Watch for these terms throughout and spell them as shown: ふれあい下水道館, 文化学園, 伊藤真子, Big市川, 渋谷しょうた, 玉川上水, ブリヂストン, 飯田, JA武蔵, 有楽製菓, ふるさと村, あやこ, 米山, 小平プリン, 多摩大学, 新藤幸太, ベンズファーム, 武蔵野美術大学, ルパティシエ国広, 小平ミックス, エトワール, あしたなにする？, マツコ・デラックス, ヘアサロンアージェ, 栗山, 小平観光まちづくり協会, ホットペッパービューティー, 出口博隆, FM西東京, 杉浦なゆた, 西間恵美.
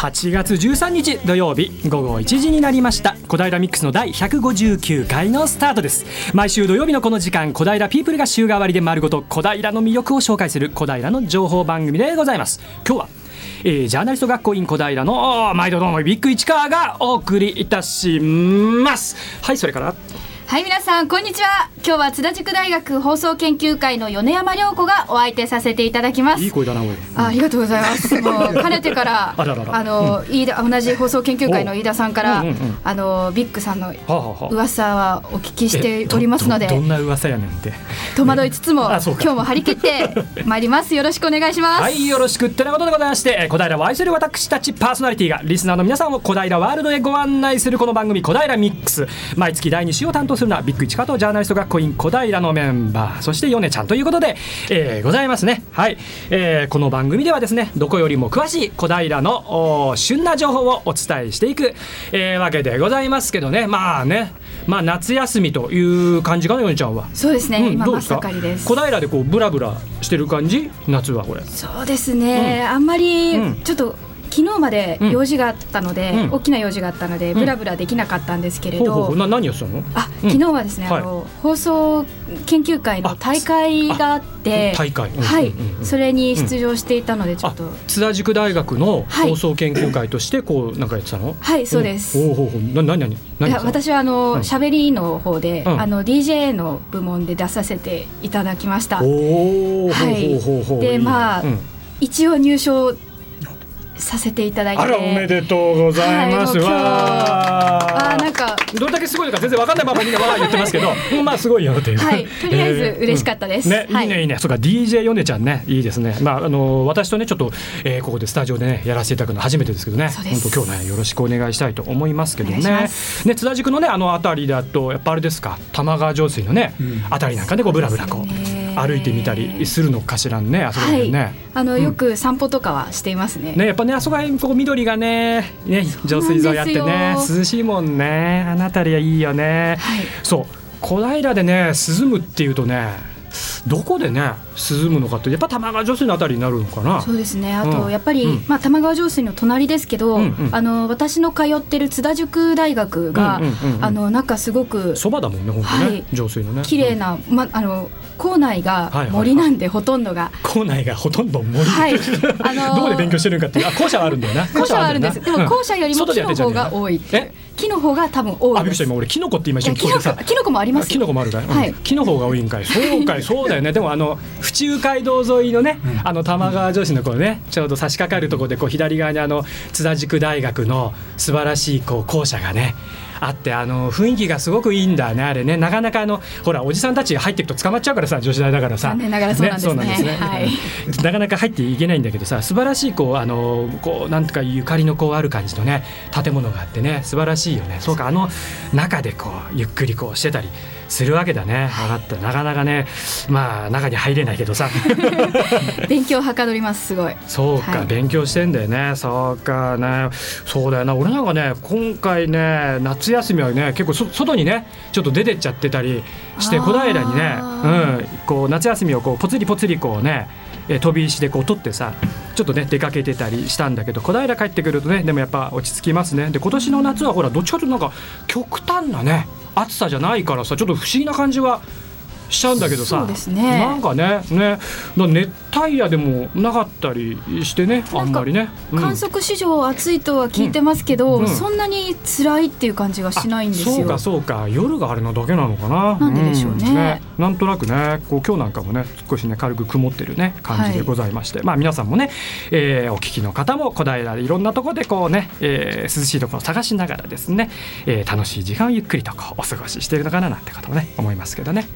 8月13日土曜日午後1時になりました。小平ミックスの第159回のスタートです。毎週土曜日のこの時間、小平ピープルが週替わりで丸ごと小平の魅力を紹介する小平の情報番組でございます。今日は、ジャーナリスト学校院小平の毎度どうもビッグ市川がお送りいたします。はい、それからはい、皆さんこんにちは。今日は津田塾大学放送研究会の米山涼子がお相手させていただきます。いい声だな、おい。 ありがとうございます。もうかねてから同じ放送研究会の飯田さんから、ビッグさんの噂はお聞きしておりますので、どんな噂やねんって戸惑いつつも、今日も張り切ってまいります。よろしくお願いします。はい、よろしくってなことでございまして、小平を愛する私たちパーソナリティがリスナーの皆さんを小平ワールドへご案内するこの番組小平ミックス、毎月第2週を担当するのはビッグ市川とジャーナリスト学校院小平のメンバー、そしてヨネちゃんということで、ございますね。はい、この番組ではですね、どこよりも詳しい小平の旬な情報をお伝えしていく、わけでございますけどね。まあね、まあ夏休みという感じかな、ヨネちゃんは。そうですね、今真っ盛りです。小平でこうブラブラしてる感じ、夏はこれ。そうですね、あんまりちょっと、昨日まで用事があったので、大きな用事があったのでブラブラできなかったんですけれど、何をしたの？昨日はですね、放送研究会の大会があって、それに出場していたので、ちょっと津田塾大学の放送研究会としてこうなんかやってたの？はい、そうです。私はしゃべりの方で、DJ の部門で出させていただきました。で、まあ一応入賞させていただいて、あら、おめでとうございます。わあ、なんかどれだけすごいのか全然分かんないままみんな言ってますけどまあすごいよっていう、はい、とりあえず嬉しかったです。いいね、いいね。そうか、 DJ ヨネちゃんね、いいですね。まあ私とねちょっと、ここでスタジオでねやらせていただくの初めてですけどね、本当今日ねよろしくお願いしたいと思いますけどね。津田塾のねあたりだとやっぱあれですか、玉川上水のね、あたりなんかでこうブラブラこう歩いてみたりするのかしらね。あそこら辺ね、はい、よく散歩とかはしていますね。ね、やっぱね、あそこら辺こう緑が ね上水沿いあってね、涼しいもんね。あの辺りはいいよね、はい、そう、小平でね涼むっていうとね、どこでね涼むのかって、やっぱ玉川上水のあたりになるのかな。そうですね、あとやっぱり、まあ、玉川上水の隣ですけど、私の通ってる津田塾大学がなんかすごくそばだもんね、本当ね、はい、上水のね綺麗な、校内が森なんで、ほとんどが校内がほとんど森、どこで勉強してるのかっていう、校舎はあるんだよな。校舎はあるんです。でも校舎よりも木の方が多い。木の方が多分多いです。今俺キノコって今一緒に聞いてさ、キノコもあります。キノコもあるから、木の方が多いんかい。そうかい、そうだよね。でも府中街道沿いのね、玉川上水のこうね、ちょうど差し掛かるところでこう左側に津田塾大学の素晴らしいこう校舎がねあって、雰囲気がすごくいいんだね、あれね。なかなかほらおじさんたち入っていくと捕まっちゃうからさ、女子大だからさ、残念ながらそうなんです ね、はい、なかなか入っていけないんだけどさ、素晴らしいこうこうなんとかゆかりのこうある感じのね建物があってね、素晴らしいよね。そうか、中でこうゆっくりこうしてたりするわけだね。分かった。なかなかね、まあ中に入れないけどさ勉強はかどります。すごい。そうか、はい、勉強してんだよね。そうかね、そうだよな。俺なんかね今回ね夏休みはね結構外にねちょっと出てっちゃってたりして、小平にね、こう夏休みをこうぽつりぽつりこうね飛び石でこう取ってさ、ちょっとね出かけてたりしたんだけど、小平帰ってくるとね、でもやっぱ落ち着きますね。で、今年の夏はほらどっちかというとなんか極端なね暑さじゃないからさ、ちょっと不思議な感じはしちゃうんだけどさ、そうですね、なんか ね熱帯夜でもなかったりしてね、あんまりね、観測史上暑いとは聞いてますけど、そんなに辛いっていう感じがしないんですよ。そうかそうか、夜があれのだけなのかな。なんででしょう ねなんとなくね、こう今日なんかもね少しね軽く曇ってるね感じでございまして、まあ皆さんもね、お聞きの方も小平でいろんなところでこうね、涼しいところを探しながらですね、楽しい時間をゆっくりとこうお過ごししているのかななんてこともね思いますけどね。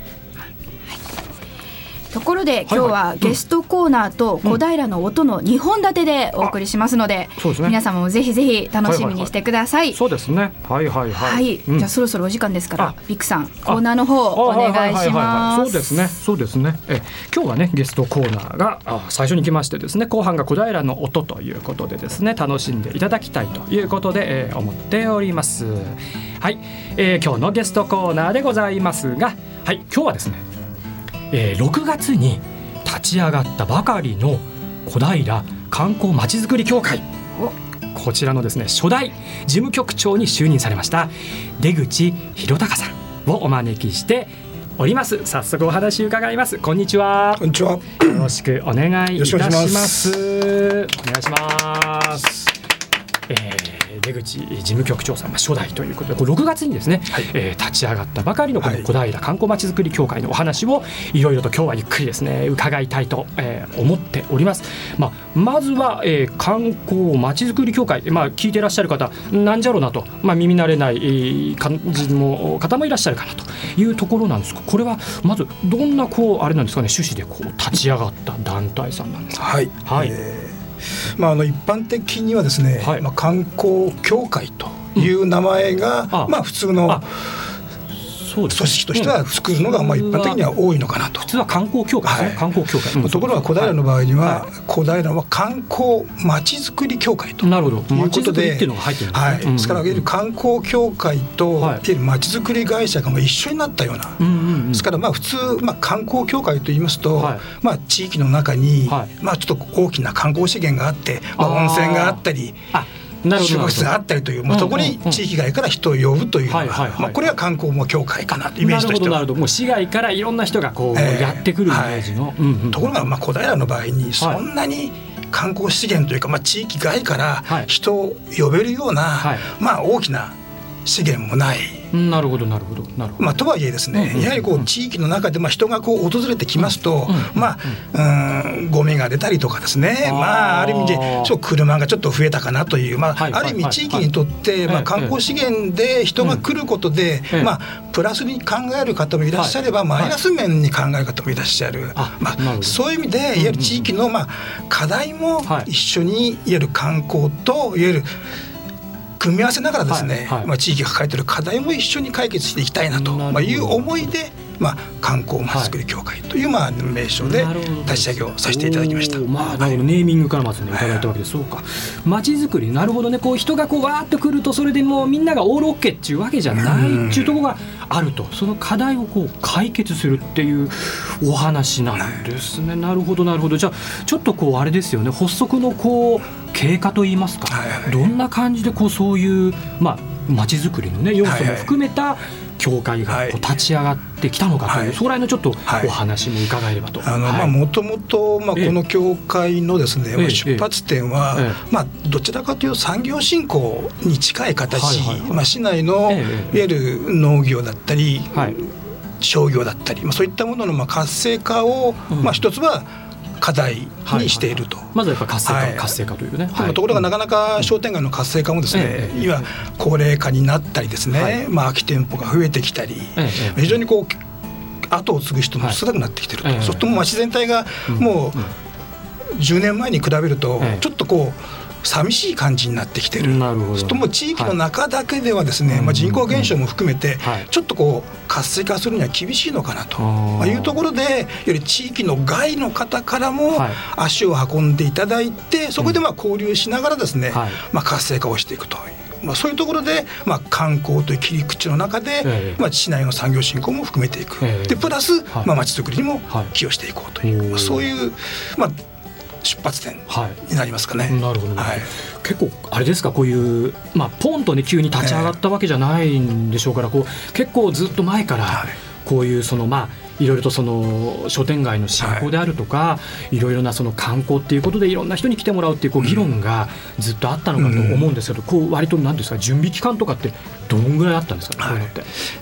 ところで今日はゲストコーナーと小平の音の2本立てでお送りしますので、皆様もぜひぜひ楽しみにしてください。そうですね、はいはいはい。じゃあそろそろお時間ですから、ビッグさんコーナーの方お願いします。そうですね、そうですね。今日はねゲストコーナーが最初に来ましてですね、後半が小平の音ということでですね、楽しんでいただきたいということで、思っております。はい、今日のゲストコーナーでございますが、はい、今日はですね、6月に立ち上がったばかりの小平観光まちづくり協会、こちらのですね初代事務局長に就任されました出口博隆さんをお招きしております。早速お話伺います。こんにちは。こんにちは。よろしくお願いいたします。お願いします。出口事務局長さん、初代ということで6月にですね、はい、立ち上がったばかりのこの小平観光まちづくり協会のお話をいろいろと今日はゆっくりですね伺いたいと、思っております。まずは、観光まちづくり協会、聞いていらっしゃる方なんじゃろうなと、耳慣れない、感じの方もいらっしゃるかなというところなんですが、これはまずどんなあれなんですかね、趣旨で立ち上がった団体さんなんですか。はい、はい。一般的にはですね、はい、観光協会という名前が、普通の組織としては作るのが一般的には多いのかなと。普通は観光協会ですね、はい、観光協会、ところが小平の場合には、小平は観光まちづくり協会ということで、ですから観光協会とまちづくり会社が一緒になったような、ですから普通、観光協会といいますと、地域の中に、ちょっと大きな観光資源があって、温泉があったり宿泊施があったりという、そこに地域外から人を呼ぶというのが、これは観光も協会かなとイメージとしては。なるほどなるほど。もう市外からいろんな人がやってくるイメージの、はい、うんうん。ところが小平の場合にそんなに観光資源というか、地域外から人を呼べるような、大きな資源もない。なるほどなるほどなるほど。とはいえですね、やはり地域の中で人が訪れてきますと、ゴミが出たりとかですね、ある意味で車がちょっと増えたかなという、ある意味地域にとって観光資源で人が来ることで、プラスに考える方もいらっしゃれば、マイナス面に考える方もいらっしゃる、そういう意味でいわゆる地域の課題も一緒にいわゆる観光といわゆる組み合わせながらですね、地域が抱えている課題も一緒に解決していきたいなという思いで、観光まちづくり協会という名称で立ち上げをさせていただきました。ネーミングからまずね伺ったわけです。そうか、まちづくり、なるほどね。人がわーっと来ると、それでもうみんながオールオッケーっていうわけじゃないっていうところがあると、その課題を解決するっていうお話なんですね。なるほどなるほど。じゃあちょっとあれですよね、発足の経過といいますか、どんな感じでそういうまちづくりの、要素も含めた協会が立ち上がってきたのかという、将来のちょっとお話も伺えればと。もともとこの協会のですね、出発点は、どちらかというと産業振興に近い形、市内のいわゆる農業だったり、商業だったり、そういったものの活性化を一つは課題にしていると。まずはやっぱ活性化というね。ところがなかなか商店街の活性化もですね、今高齢化になったりですね、空き店舗が増えてきたり、非常に後を継ぐ人も少なくなってきていると。そうすると街全体がもう10年前に比べるとちょっと寂しい感じになってきている。そうするともう地域の中だけではですね、人口減少も含めてちょっと活性化するには厳しいのかなというところで、より地域の外の方からも足を運んでいただいて、そこで交流しながらですね、活性化をしていくという、そういうところで観光という切り口の中で市内の産業振興も含めていく、でプラス街づくりにも寄与していこうという、そういう出発点になりますかね。なるほどね。結構あれですか、ポンとね急に立ち上がったわけじゃないんでしょうから、結構ずっと前からこういういろいろと商店街の振興であるとか、いろいろな観光っていうことでいろんな人に来てもらうっていう議論がずっとあったのかと思うんですけど、割と何ですか、準備期間とかってどんぐらいあったんですか。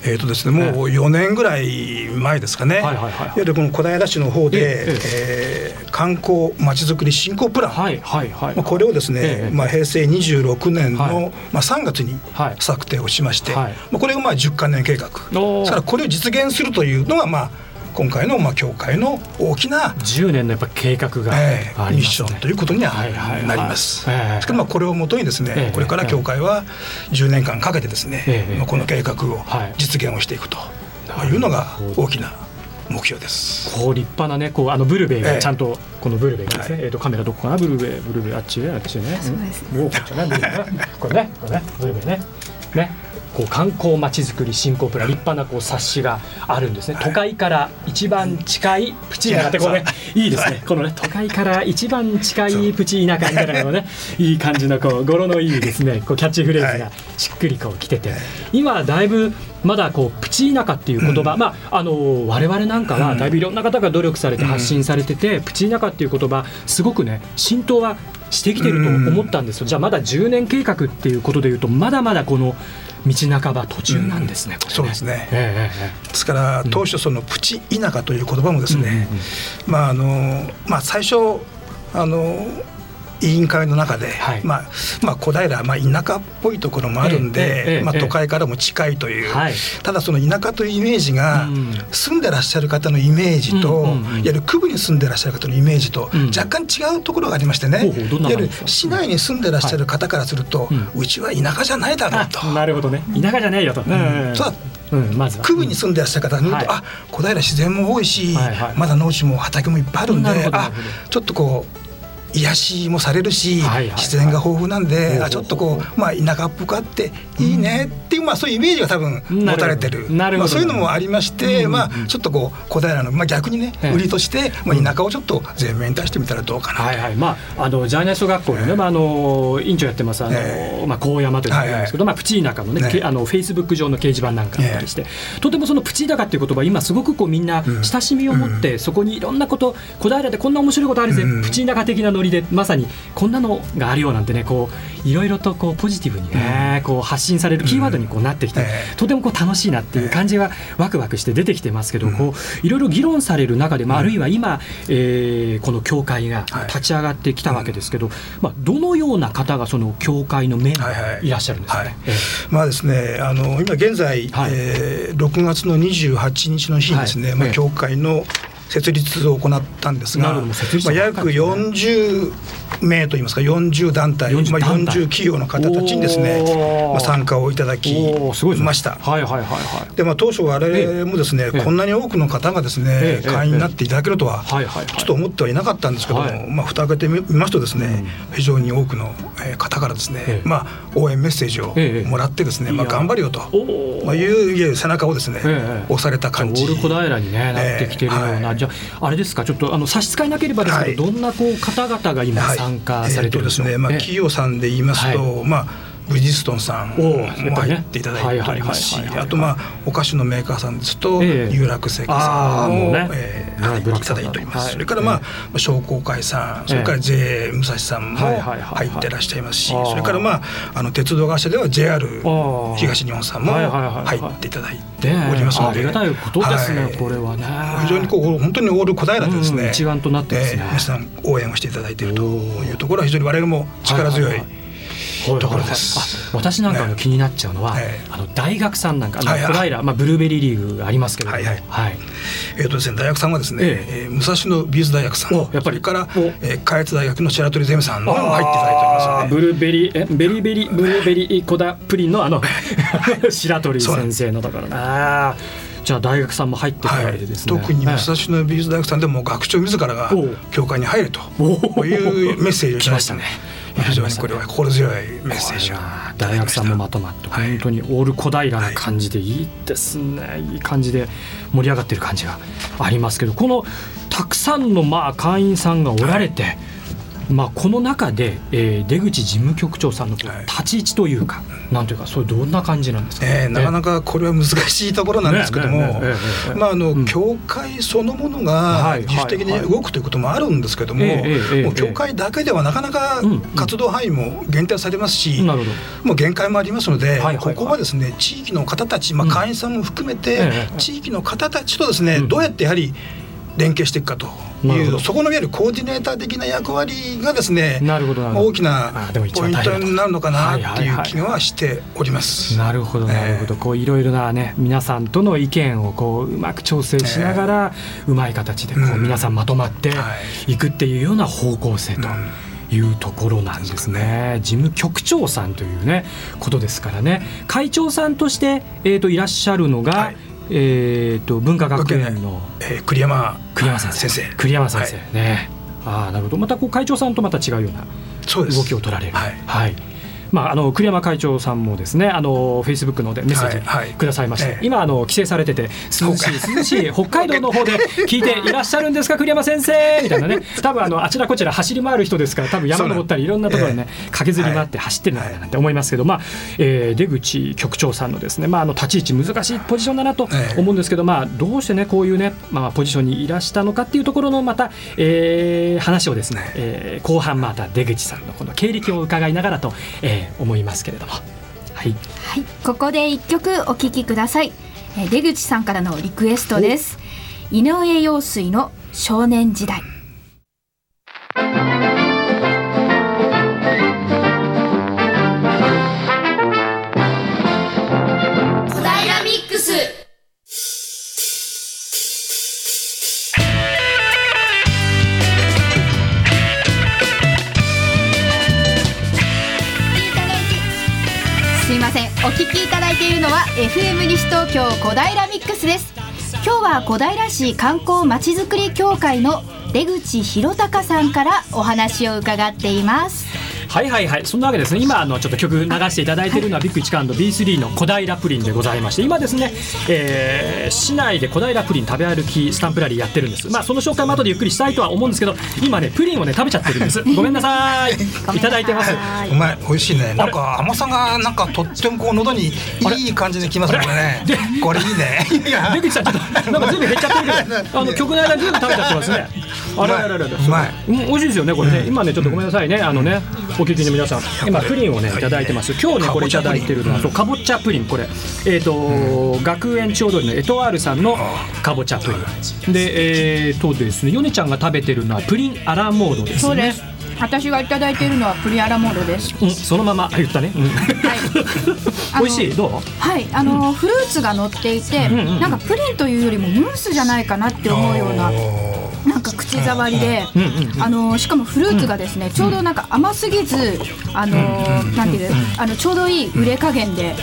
ですね、もう4年ぐらい前ですかね、いわゆるこの小平市の方で、観光まちづくり振興プラン、これをですね、平成26年の3月に策定をしまして、これが10カ年計画ですから、これを実現するというのが今回の協会の大きな10年のやっぱ計画がありますね、ミッションということにはなります。ですからこれをもとにですね、これから協会は10年間かけてですね、この計画を実現をしていくというのが大きな目標です。立派なね、ブルベイがちゃんと、このブルベイがですね、カメラどこかな、ブルベイあっちね、あっちね、そうですね、これね、ブルベイね、こう観光まちづくり振興プラン、立派なこう冊子があるんですね。都会から一番近いプチ田舎ってこう、ね、いいですねこのね、都会から一番近いプチ田舎みたいなのねいい感じのこう語呂のいいですねこうキャッチフレーズがしっくりこう来てて、今だいぶまだこうプチ田舎っていう言葉、まあ我々なんかはだいぶいろんな方が努力されて発信されてて、プチ田舎っていう言葉すごくね浸透はしてきてると思ったんですよ。じゃあまだ10年計画っていうことでいうと、まだまだこの道半ば途中なんですね、これね。そうですね、ですから当初そのプチ田舎という言葉もですね、最初委員会の中で、小平、田舎っぽいところもあるんで、都会からも近いという、ただその田舎というイメージが、住んでらっしゃる方のイメージと、いわゆる区部に住んでらっしゃる方のイメージと、若干違うところがありましてね、いわゆる市内に住んでらっしゃる方からすると、うちは田舎じゃないだろうと。なるほどね、田舎じゃないよと。区部に住んでらっしゃる方に言うと、小平自然も多いし、まだ農地も畑もいっぱいあるんで、ちょっとこう、癒しもされるし、自然が豊富なんで、ちょっとこう、田舎っぽくあっていいねっていう、そういうイメージが多分持たれてる、そういうのもありまして、ちょっとこう小平の、逆にね売りとして、田舎をちょっと前面に出してみたらどうかなと。ジャーナリスト学校のね、院長やってます高山という人なんですけど、プチ田舎のね、フェイスブック上の掲示板なんかあったりして、とてもそのプチ田舎っていう言葉、今すごくこうみんな親しみを持って、そこにいろんなこと、小平でこんな面白いことあるぜ、プチ田舎的なのでまさにこんなのがあるようなんてね、こういろいろとこうポジティブにね、こう発信されるキーワードにこうなってきて、とてもこう楽しいなっていう感じはワクワクして出てきてますけど、こういろいろ議論される中で、あるいは今この協会が立ち上がってきたわけですけど、どのような方がその協会のメンバーにいらっしゃるんですかね。ですね、今現在6月の28日の日にですね、協会の設立を行ったんですが、約40名といいますか、40団体、40企業の方たちにですね、参加をいただきました。で、当初我々もですね、こんなに多くの方がですね、会員になっていただけるとはちょっと思ってはいなかったんですけども、蓋を開けてみますとですね、非常に多くの方からですね、応援メッセージをもらってですね、頑張るよという背中をですね、押された感じ。オール小平にね、なってきてるような。じゃあ、あれですか、ちょっと差し支えなければですけど、どんなこう方々が今参加されてるんでしょう。企業さんで言いますと、ブリヂストンさんも入っていただいておりますし、あとお菓子のメーカーさんですと有楽製菓さんも入っていただいております。それから商工会さん、それから JA 武蔵さんも入ってらっしゃいますし、それから鉄道会社では JR 東日本さんも入っていただいておりますので、ありがたいことですね、これはね。非常にこう本当にオール小平でですね、一丸となってですね、皆さん応援をしていただいているというところは非常に我々も力強いところです。私なんか気になっちゃうのは、大学さんなんか、小平、ブルーベリーリーグがありますけど、大学さんはですね、武蔵野美術大学さん、それから下越大学の白鳥ゼミさんも入っていただいておりますので、ブルーベリーコダプリンの白鳥先生のところな。じゃあ大学さんも入ってられてですね、特に武蔵野美術大学さんでも学長自らが協会に入るというメッセージをしましたね。非常にこれは心強いメッセージを、大学さんもまとまって本当にオール小平な感じでいいですね。いい感じで盛り上がってる感じがありますけど、このたくさんの会員さんがおられて、この中で出口事務局長さんの立ち位置というか、なんというか、それどんな感じなんですか。なかなかこれは難しいところなんですけども、協会そのものが自主的に動くということもあるんですけども、協会だけではなかなか活動範囲も限定されますし、もう限界もありますので、ここはですね、地域の方たち、会員さんも含めて地域の方たちとですね、どうやってやはり連携していくかという、そこのいわゆるコーディネーター的な役割がですね、大きなポイントになるのかなっていう気はしております。なるほどなるほど、こういろいろなね、皆さんとの意見をこううまく調整しながら、うまい形でこう皆さんまとまっていくっていうような方向性というところなんですね。事務局長さんというねことですからね。会長さんとしていらっしゃるのが、文化学園の栗山先生。なるほど。またこう会長さんとまた違うような動きを取られる。まあ、栗山会長さんもですね、Facebook のでメッセージくださいまして、はいはい、今帰省されてて涼しい北海道の方で聞いていらっしゃるんですか栗山先生みたいなね、多分あちらこちら走り回る人ですから、多分山登ったりいろんなところでね、駆けずり回って走ってるのかななんて思いますけど、まあ出口局長さんのですね、まあ立ち位置難しいポジションだなと思うんですけど、まあどうしてねこういうね、まあポジションにいらしたのかっていうところのまた話をですね、後半また出口さんのこの経歴を伺いながらと思いますけれども、はい、はい、ここで1曲お聴きください。出口さんからのリクエストです。井上陽水の少年時代。お聞きいただいているのは FM 西東京小平ミックスです。今日は小平市観光まちづくり協会の出口博隆さんからお話を伺っています。はいはいはい、そんなわけですね、今ちょっと曲流していただいているのはビッグ1&B3 の小平プリンでございまして、今ですね、市内で小平プリン食べ歩きスタンプラリーやってるんです。まあその紹介も後でゆっくりしたいとは思うんですけど、今ねプリンをね食べちゃってるんです。ごめんなさいいただいてます。お前美味しいね、なんか甘さがなんかとってもこう喉にいい感じできますね、これいいね。出口さんちょっとなんか全部減っちゃってるけど曲の間に全部食べちゃってますね。あらららら、うまい、美味しいですよねこれね、今ねちょっとごめんなさいね、ねお聞きの皆さん、今プリンをねいただいてます。今日ねこれいただいてるのはかぼちゃプリン、これ学園地踊りのエトワールさんのかぼちゃプリンで、ですねヨネちゃんが食べてるのはプリンアラモードですね。そうです、私がいただいているのはプリンアラモードです、うん、そのまま言ったね、うんはい、美味しいどう、はいフルーツが乗っていて、なんかプリンというよりもムースじゃないかなって思うような、なんか口触りで、しかもフルーツがですね、ちょうどなんか甘すぎず、なんていうちょうどいい売れ加減で、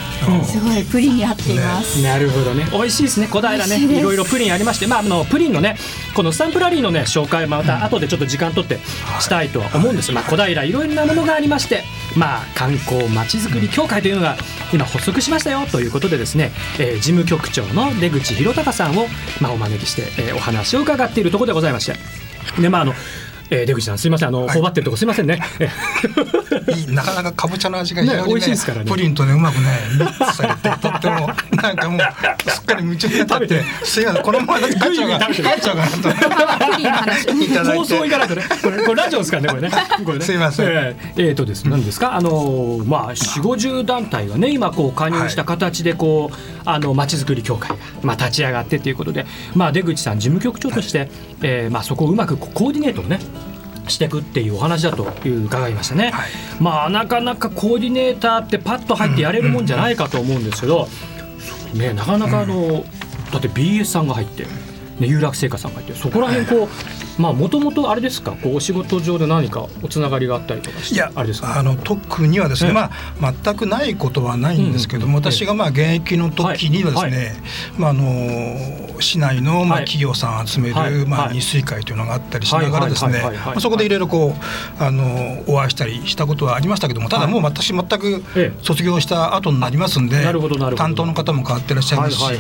すごいプリンに合っています、ね、なるほどね、美味しいですね小平ね、いろいろプリンありまして、まあプリンのねこのスタンプラリーのね紹介また後でちょっと時間取ってしたいとは思うんですが、小平いろいろなものがありまして、まあ観光まちづくり協会というのが今発足しましたよということでですね、事務局長の出口博隆さんをお招きしてお話を伺っているところでございますで、まあ出口さんすいません頬張ってるとこすいませんねいいなかなかかぼちゃの味が非常に、ねね、美味しいですからね、プリンとねうまくねミックスされてとってもなんかもうすっかり夢中になっててすいません、このまま帰っちゃうから放送いかないとね、これラジオですからねこれねすいません、です何ですかまあ40、50団体がね今こう加入した形でこうまちづくり協会が、まあ、立ち上がってということで、まあ出口さん事務局長として、はいまあそこをうまくコーディネートをねしていくっていうお話だという伺いましたね、はい、まあなかなかコーディネーターってパッと入ってやれるもんじゃないかと思うんですけど、ね、なかなかだって BS さんが入って、ね、有楽製菓さんが入ってそこら辺こう、はいまあ元々あれですかこうお仕事上で何かおつながりがあったりとかして、いやあれですか特にはですね、まあ全くないことはないんですけども、私がまあ現役の時にはですね、はいはいまあ市内のまあ企業さん集める、はいまあ、二水会というのがあったりしながらですね、そこでいろいろこうお会いしたりしたことはありましたけども、ただもう私全く卒業した後になりますんで、担当の方も変わってらっしゃいますし、全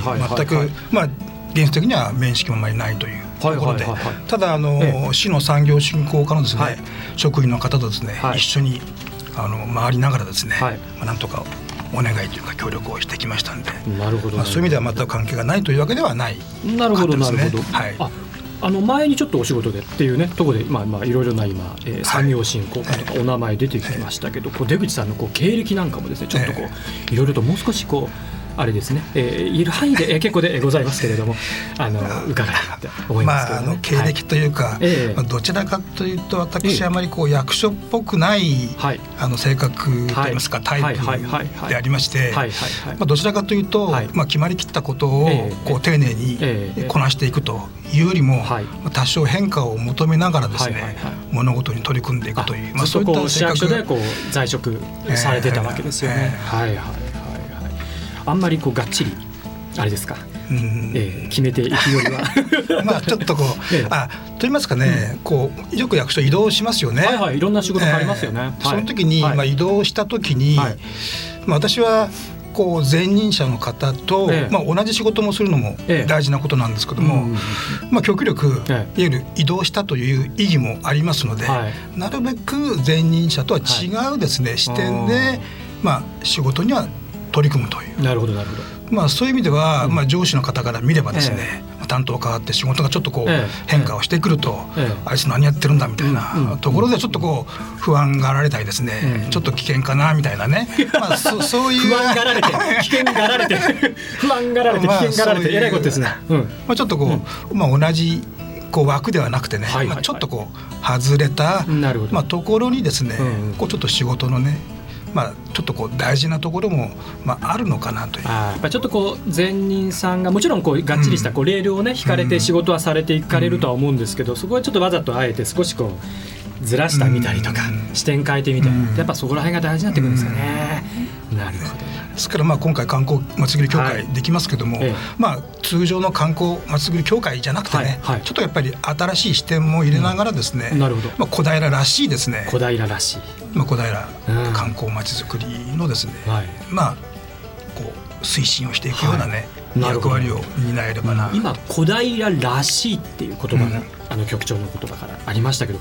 くまあ現実的には面識もあまりないというところで、ただ市の産業振興課のですね、はい、職員の方とですね、はい、一緒に回りながらですね、はいまあ、なんとかお願いというか協力をしてきましたので、なるほど、まあ、そういう意味では全く関係がないというわけではない、なるほどなるほど、はい、前にちょっとお仕事でっていうねところでいろいろな今、産業振興課とかお名前出てきましたけど、はい、こう出口さんのこう経歴なんかもですねちょっとこういろいろともう少しこうあれですね、いる範囲で結構でございますけれども伺いたいと思いますけどね、まあ、経歴というか、はいまあ、どちらかというと私あまりこう役所っぽくない、性格といいますか、はい、タイプでありまして、どちらかというと、はいまあ、決まりきったことをこう丁寧にこなしていくというよりも、多少変化を求めながらですね、はいはいはい、物事に取り組んでいくという、まあ、そういった性格市役所でこう在職されてたわけですよね、はいはい、あんまりこうがっちりあれですか決めていくよりはまあちょっとこう、と言いますかね、こうよく役所移動しますよね、いろんな仕事がありますよね、その時に、移動した時に、私はこう前任者の方と、同じ仕事もするのも大事なことなんですけども、極力、いわゆる移動したという意義もありますので、なるべく前任者とは違うですね、視点で、仕事には取り組むという。なるほどなるほど。そういう意味では、上司の方から見ればですね、担当変わって仕事がちょっとこう変化をしてくると、あいつ何やってるんだみたいなところでちょっとこう不安がられたりですね、ちょっと危険かなみたいなね、そういう不安がられて危険がられて不安がられて危険がられてえらいことですね。ちょっとこう、同じこう枠ではなくてね、ちょっとこう外れた、ところにですね、こうちょっと仕事のね、ちょっとこう大事なところも、あるのかなという。やっぱちょっとこう前任さんがもちろんこうがっちりしたこうレールをね引かれて仕事はされていかれるとは思うんですけど、そこはちょっとわざとあえて少しこうずらしたみたりとか、視点変えてみたり、やっぱそこら辺が大事になってくるんですよね。なるほど。ですから今回観光まちぐり協会できますけども、通常の観光まちぐり協会じゃなくてね、ちょっとやっぱり新しい視点も入れながらですね、小平らしいですね、小平らしい、小平観光まちづくりのですね、こう推進をしていくようなね、役割を担えればな。今小平らしいっていう言葉が、局長の言葉からありましたけど、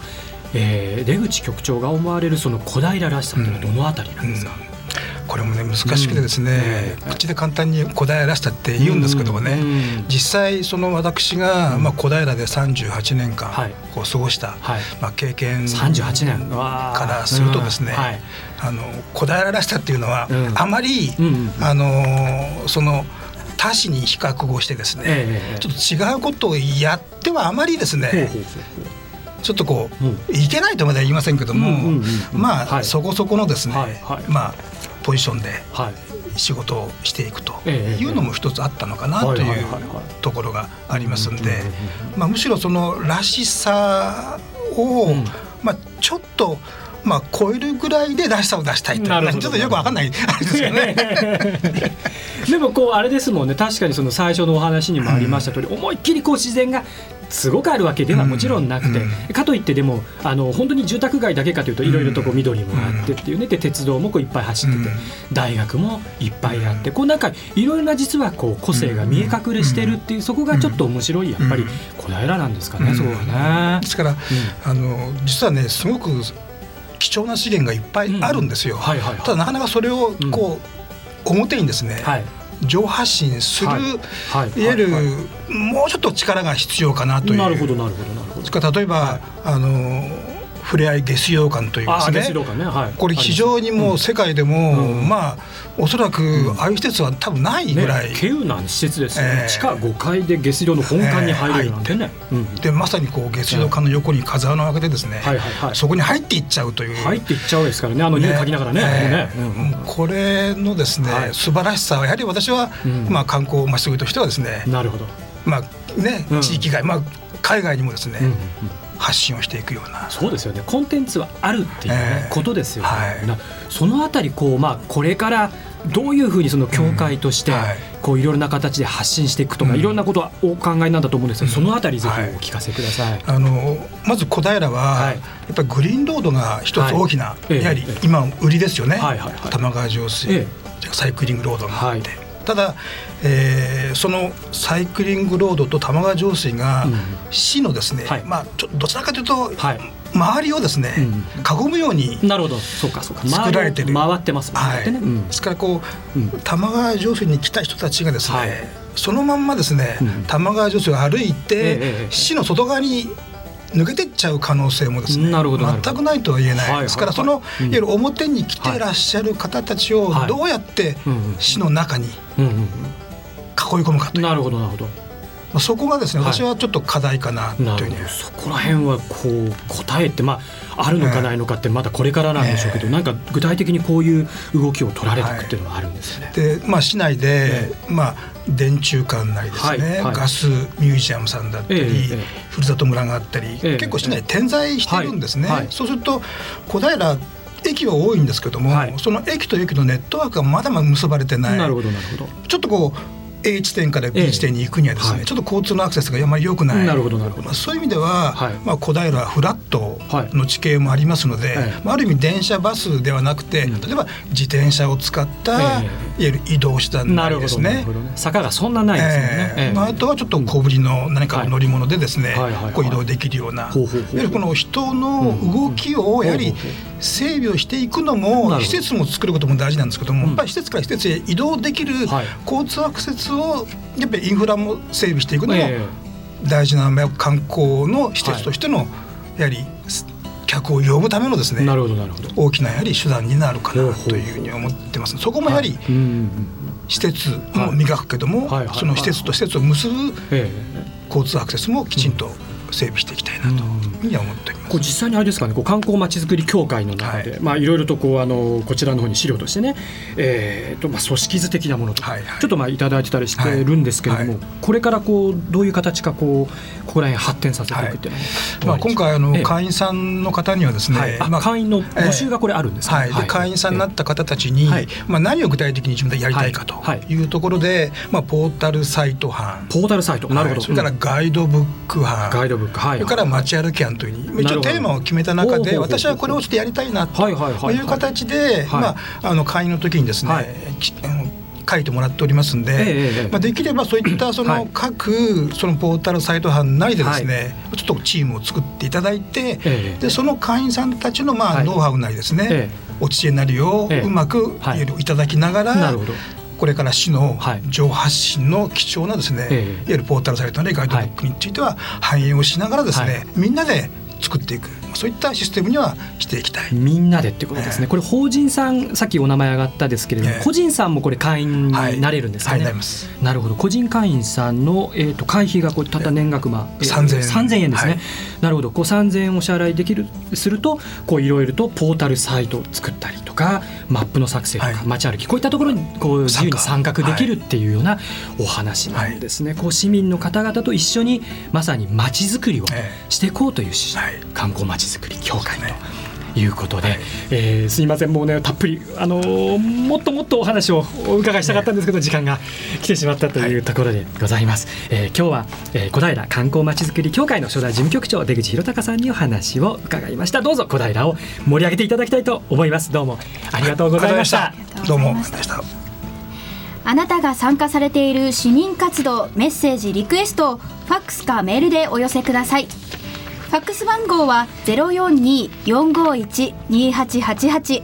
出口局長が思われるその小平らしさというのはどのあたりなんですか。これもね難しくてですね、口で簡単に小平らしさって言うんですけどもね、実際その私が小平で38年間こう過ごした経験からするとですね、小平らしさっていうのはあまりその他市に比較をしてですね、ちょっと違うことをやってはあまりですね、ちょっとこういけないとまでは言いませんけども、そこそこのですね、ポジションで仕事をしていくというのも一つあったのかなというところがありますんで、むしろそのらしさをちょっと超えるぐらいでらしさを出したいという、ちょっとよく分かんないあれですよねでもこうあれですもんね、確かにその最初のお話にもありました通り、思いっきりこう自然がすごくあるわけではもちろんなくて、かといってでも本当に住宅街だけかというといろいろとこう緑もあってっていうね、で鉄道もこういっぱい走ってて、大学もいっぱいあって、こうなんかいろいろな実はこう個性が見え隠れしてるっていう、そこがちょっと面白い、やっぱり小平なんですかね、そこはね。ですから実はねすごく貴重な資源がいっぱいあるんですよ。ただなかなかそれをこう表にですね上発信する、いわゆるもうちょっと力が必要かなという。なるほどなるほどなるほど。例えば、ふれあい下水道館というですね、これ非常にもう世界でも、おそらくああいう施設は多分ないぐらい稀有な施設ですね。地下5階で下水道の本館に入れるなんてね。でまさにこう下水道館の横に風穴を開けてですね、そこに入っていっちゃうという。入っていっちゃうですからね、家嗅ぎながらね。これのですね素晴らしさはやはり私は観光まちづくりとしてはですね、なるほど。地域外海外にもですね発信をしていくような。そうですよね、コンテンツはあるっていう、ことですよね、そのあたりこう、これからどういうふうにその協会としてこういろいろな形で発信していくとか、いろんなことをお考えなんだと思うんですけど、そのあたりぜひお聞かせください。まず小平はやっぱりグリーンロードが一つ大きな、やはり今売りですよね、玉川上水、サイクリングロードがあって、ただ、そのサイクリングロードと玉川上水が市のですね、どちらかというと周りをですね囲むように作られている。回ってますもんね。ですからこう玉川上水に来た人たちがですね、そのまんまですね玉川上水を歩いて市の外側に抜けてっちゃう可能性もですね全くないとは言えない。ですからそのいわゆる表に来てらっしゃる方たちをどうやって市の中に囲い込むかという。なるほどなるほど。そこがですね私はちょっと課題かなというふうに。そこら辺はこう答えってあるのかないのかってまだこれからなんでしょうけど、なんか具体的にこういう動きを取られていくっていうのはあるんですね。で市内で電柱館なりですね、ガスミュージアムさんだったりふるさと村があったり、結構市内点在してるんですね。そうすると小平駅は多いんですけども、その駅と駅のネットワークがまだまだ結ばれてない。ちょっとこう A 地点から B 地点に行くにはですね、ちょっと交通のアクセスがあまり良くない、そういう意味では、小平はフラットの地形もありますので、ある意味電車バスではなくて、例えば自転車を使った、いわゆる移動手段なんですね。坂がそんなないですよね。あとはちょっと小ぶりの何か乗り物でですね、こう移動できるような、この人の動きをやはり整備をしていくのも、施設も作ることも大事なんですけども、やっぱり施設から施設へ移動できる交通アクセスを、やっぱりインフラも整備していくのも大事な観光の施設としてのやはり客を呼ぶためのですね、大きなやはり手段になるかなというふうに思ってます。そこもやはり施設も磨くけども、その施設と施設を結ぶ交通アクセスもきちんと整備していきたいなというふうに思っております。こう実際にあれですかね、こう観光まちづくり協会の中で、いろいろとこうこちらの方に資料としてね、組織図的なものとか、ちょっといただいてたりしてるんですけれども、これからこうどういう形かここら辺発展させていくっていうのは、今回会員さんの方にはですね、会員の募集がこれあるんですか。会員さんになった方たちに、何を具体的に自分でやりたいかというところで、ポータルサイト班、それからガイドブック班、それから街歩き班という一応テーマを決めた中で、私はこれをちょっとやりたいなという形で、会員の時にですね、書いてもらっておりますんで、できればそういった各そのポータルサイト班内でですね、ちょっとチームを作っていただいて、でその会員さんたちのノウハウなりですね、お知恵なりをうまくいただきながら、これから市の情報発信の貴重なですね、いわゆるポータルサイトのガイドブックについては反映をしながらですね、みんなで作っていく、そういったシステムにはしていきたい。みんなでってことですね。これ法人さん、さっきお名前上がったですけれども、個人さんもこれ会員になれるんですかね。なります。なるほど。個人会員さんの、会費がたった年額3,000円ですね、なるほど。3,000円お支払いすると、いろいろとポータルサイトを作ったりとか、マップの作成とか、街歩き、こういったところに自由に参画できるっていうようなお話なんですね。市民の方々と一緒にまさに街づくりをしていこうという観光街づくり協会ということで、すいません、もうねたっぷりもっともっとお話をお伺いしたかったんですけど、時間が来てしまったというところでございます。今日は、小平観光まちづくり協会の初代事務局長、出口博隆さんにお話を伺いました。どうぞ小平を盛り上げていただきたいと思います。どうもありがとうございました。どうもあなたが参加されている市民活動、メッセージ、リクエストをファックスかメールでお寄せください。ファックス番号は 042-451-2888、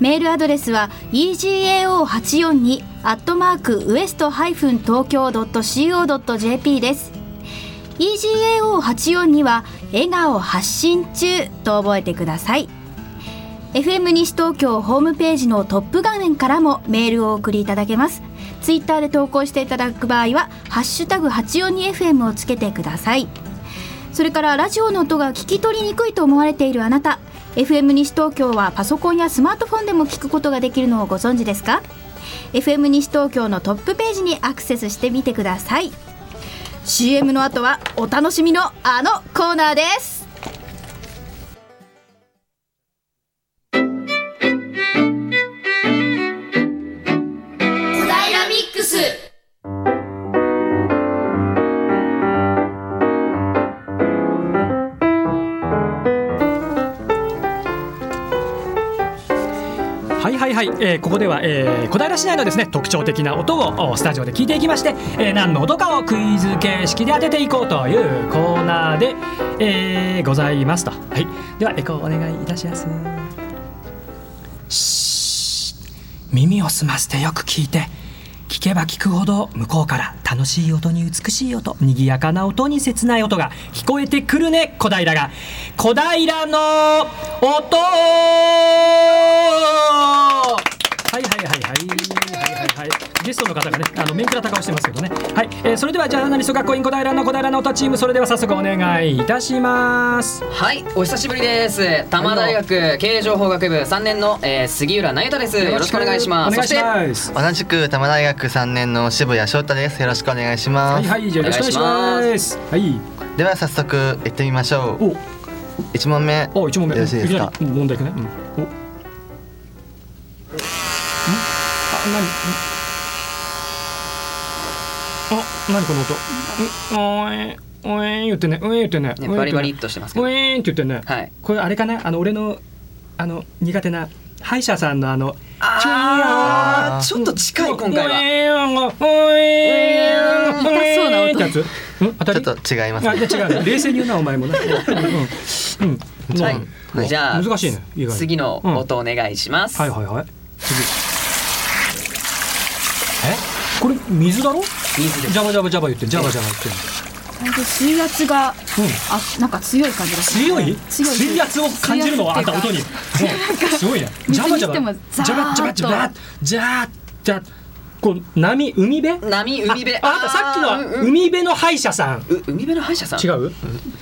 メールアドレスは egao842@west-tokyo.co.jp です。 egao842 は笑顔発信中と覚えてください。 FM 西東京ホームページのトップ画面からもメールをお送りいただけます。ツイッターで投稿していただく場合はハッシュタグ 842FM をつけてください。それからラジオの音が聞き取りにくいと思われているあなた、 FM 西東京はパソコンやスマートフォンでも聞くことができるのをご存知ですか。 FM 西東京のトップページにアクセスしてみてください。 CM の後はお楽しみのあのコーナーです。小平ミックス。ここでは、小平市内のですね、特徴的な音をスタジオで聞いていきまして、何の音かをクイズ形式で当てていこうというコーナーで、ございますと、ではエコーお願いいたします。耳を澄ませてよく聞いて、聞けば聞くほど向こうから楽しい音に美しい音、にぎやかな音に切ない音が聞こえてくるね、小平が小平の音。ゲストの方がね、メンクラ高をしてますけどね、それではジャーナリスト学校員小平の小平の音チーム、それでは早速お願いいたします。お久しぶりです。多摩大学経営情報学部3年の、杉浦那由太です。よろしくお願いします。そして同じく多摩大学3年の渋谷翔太です。よろしくお願いします。よろしくお願いします。では早速行ってみましょう。1問目よろしいですか。問題いくね。あ、なにこの音。おえー、おえー言ってね、おえー言ってね。バリバリっとしてますけど。おえーって言ってね。はい。これあれかな、俺の苦手な歯医者さんのあーちょっと近い今回は。おえー痛そうな音ってやつ。ちょっと違いますね。あ、違う。冷静に言うなお前もね。うん。はい、じゃあ難しい、ね、意外に次の音お願いします、うん、はいはいはい。次これ水だろ。水です。ジャバジャバジャバ言ってる。ジャバジャバ言ってる。本当水圧が、あ、なんか強い感じがする。強い水圧を感じるのはあんた音にすごいね。ジャバジャバジャバジャバジャバジャジャこう波海辺？波海辺。あ、さっきのは海辺の歯医者さん。海辺の歯医者さん。違う？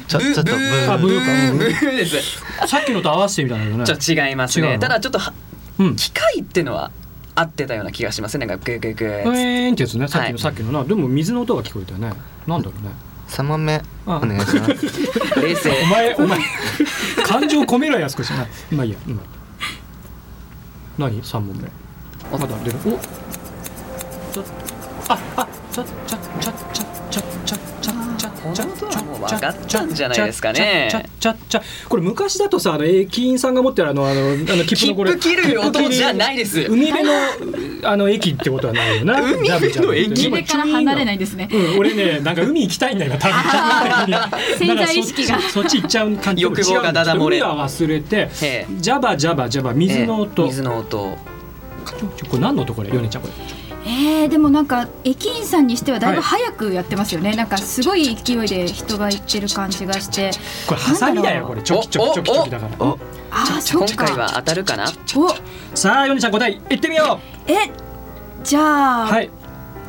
ちょっとブーです。さっきのと合わせてみたいなね。ちょっと違いますね。ただちょっと機械ってのは合ってたような気がしますね。なんかグググーってやつね。さっきのな。でも水の音が聞こえたよね。なんだろうね。3問目お願いします。冷静。お前感情込めろや少しな。まあいいや。何3問目。まだ出る。お。分かったんじゃないですかね。これ昔だとさ、駅員さんが持ってる切符のこれ切符切る音じゃないです。海辺の駅ってことはないよな。海辺の駅から離れないですね。俺ね、なんか海行きたいんだよ多分。潜在意識がそっち行っちゃう感じ。欲望がダダ漏れ。海は忘れてジャバジャバジャバ水の音。水の音これ何の音これヨネちゃん。これでもなんか駅員さんにしてはだいぶ早くやってますよね、はい、なんかすごい勢いで人が行ってる感じがして。これハサミだよこれ。チョキチョキチョキチョキだから。おあ、そっか。今回は当たるかな。おさあヨネちゃん答えいってみよう。じゃあ、はい、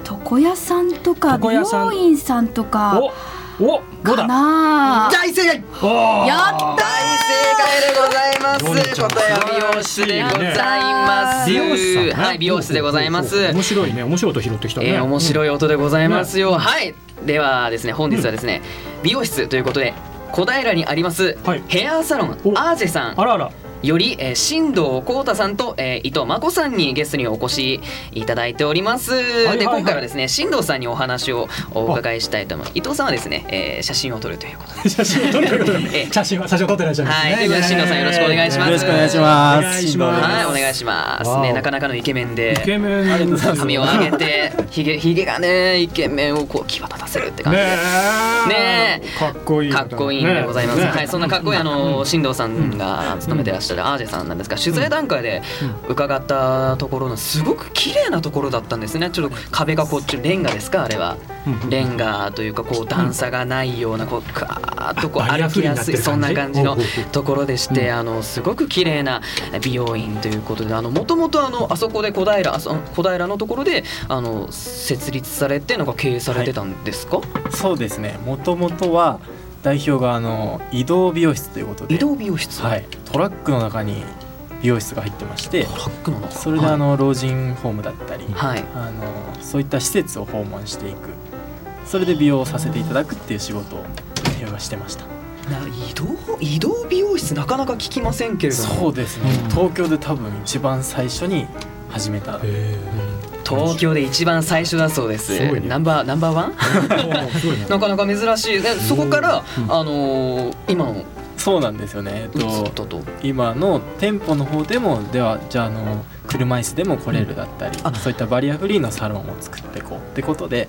床屋さんとか美容院さんとかかな。大正解。やったー。大正解でございます。答えは美容室でございます。はい、美容室でございます。面白いね。面白い音拾ってきたね。面白い音でございますよ。はい。ではですね、本日はですね、美容室ということで小平にありますヘアサロンアーゼさん。あらあら。より新藤幸太さんと伊藤真子さんにゲストにお越しいただいております、で今回はですね新藤さんにお話をお伺いしたいと思います。伊藤さんはですね、写真を撮るということで写真を撮るということで写真は撮ってらっしゃいますね。はい、ということで新藤さんよろしくお願いします。よろしくお願いします。はい、お願いしますね。なかなかのイケメンで髪を上げてひげがねイケメンをこう際立たせるって感じでねえかっこいいでございます。はい、そんなかっこいい新藤さんが勤めてらっしゃるアージェさんなんですが、取材段階で伺ったところのすごく綺麗なところだったんですね。ちょっと壁がこっちレンガですかあれは、レンガというかこう段差がないようなこうカーッとこう歩きやすいそんな感じのところでして、すごく綺麗な美容院ということで、もともとあそこで小平のところで設立されてなんか経営されてたんですか。はい、そうですね。もともとは代表が移動美容室ということで、移動美容室、はい、トラックの中に美容室が入ってまして、トラックの中それで老人ホームだったり、はい、そういった施設を訪問していく、それで美容をさせていただくっていう仕事を代表がしてました。移動美容室なかなか聞きませんけれども。そうですね、東京で多分一番最初に始めた。東京で一番最初だそうです。ナンバーワンなかなか珍しい。でそこから、今のそうなんですよね、今の店舗の方でもではじゃあ車椅子でも来れるだったり、そういったバリアフリーのサロンを作っていこうってことで、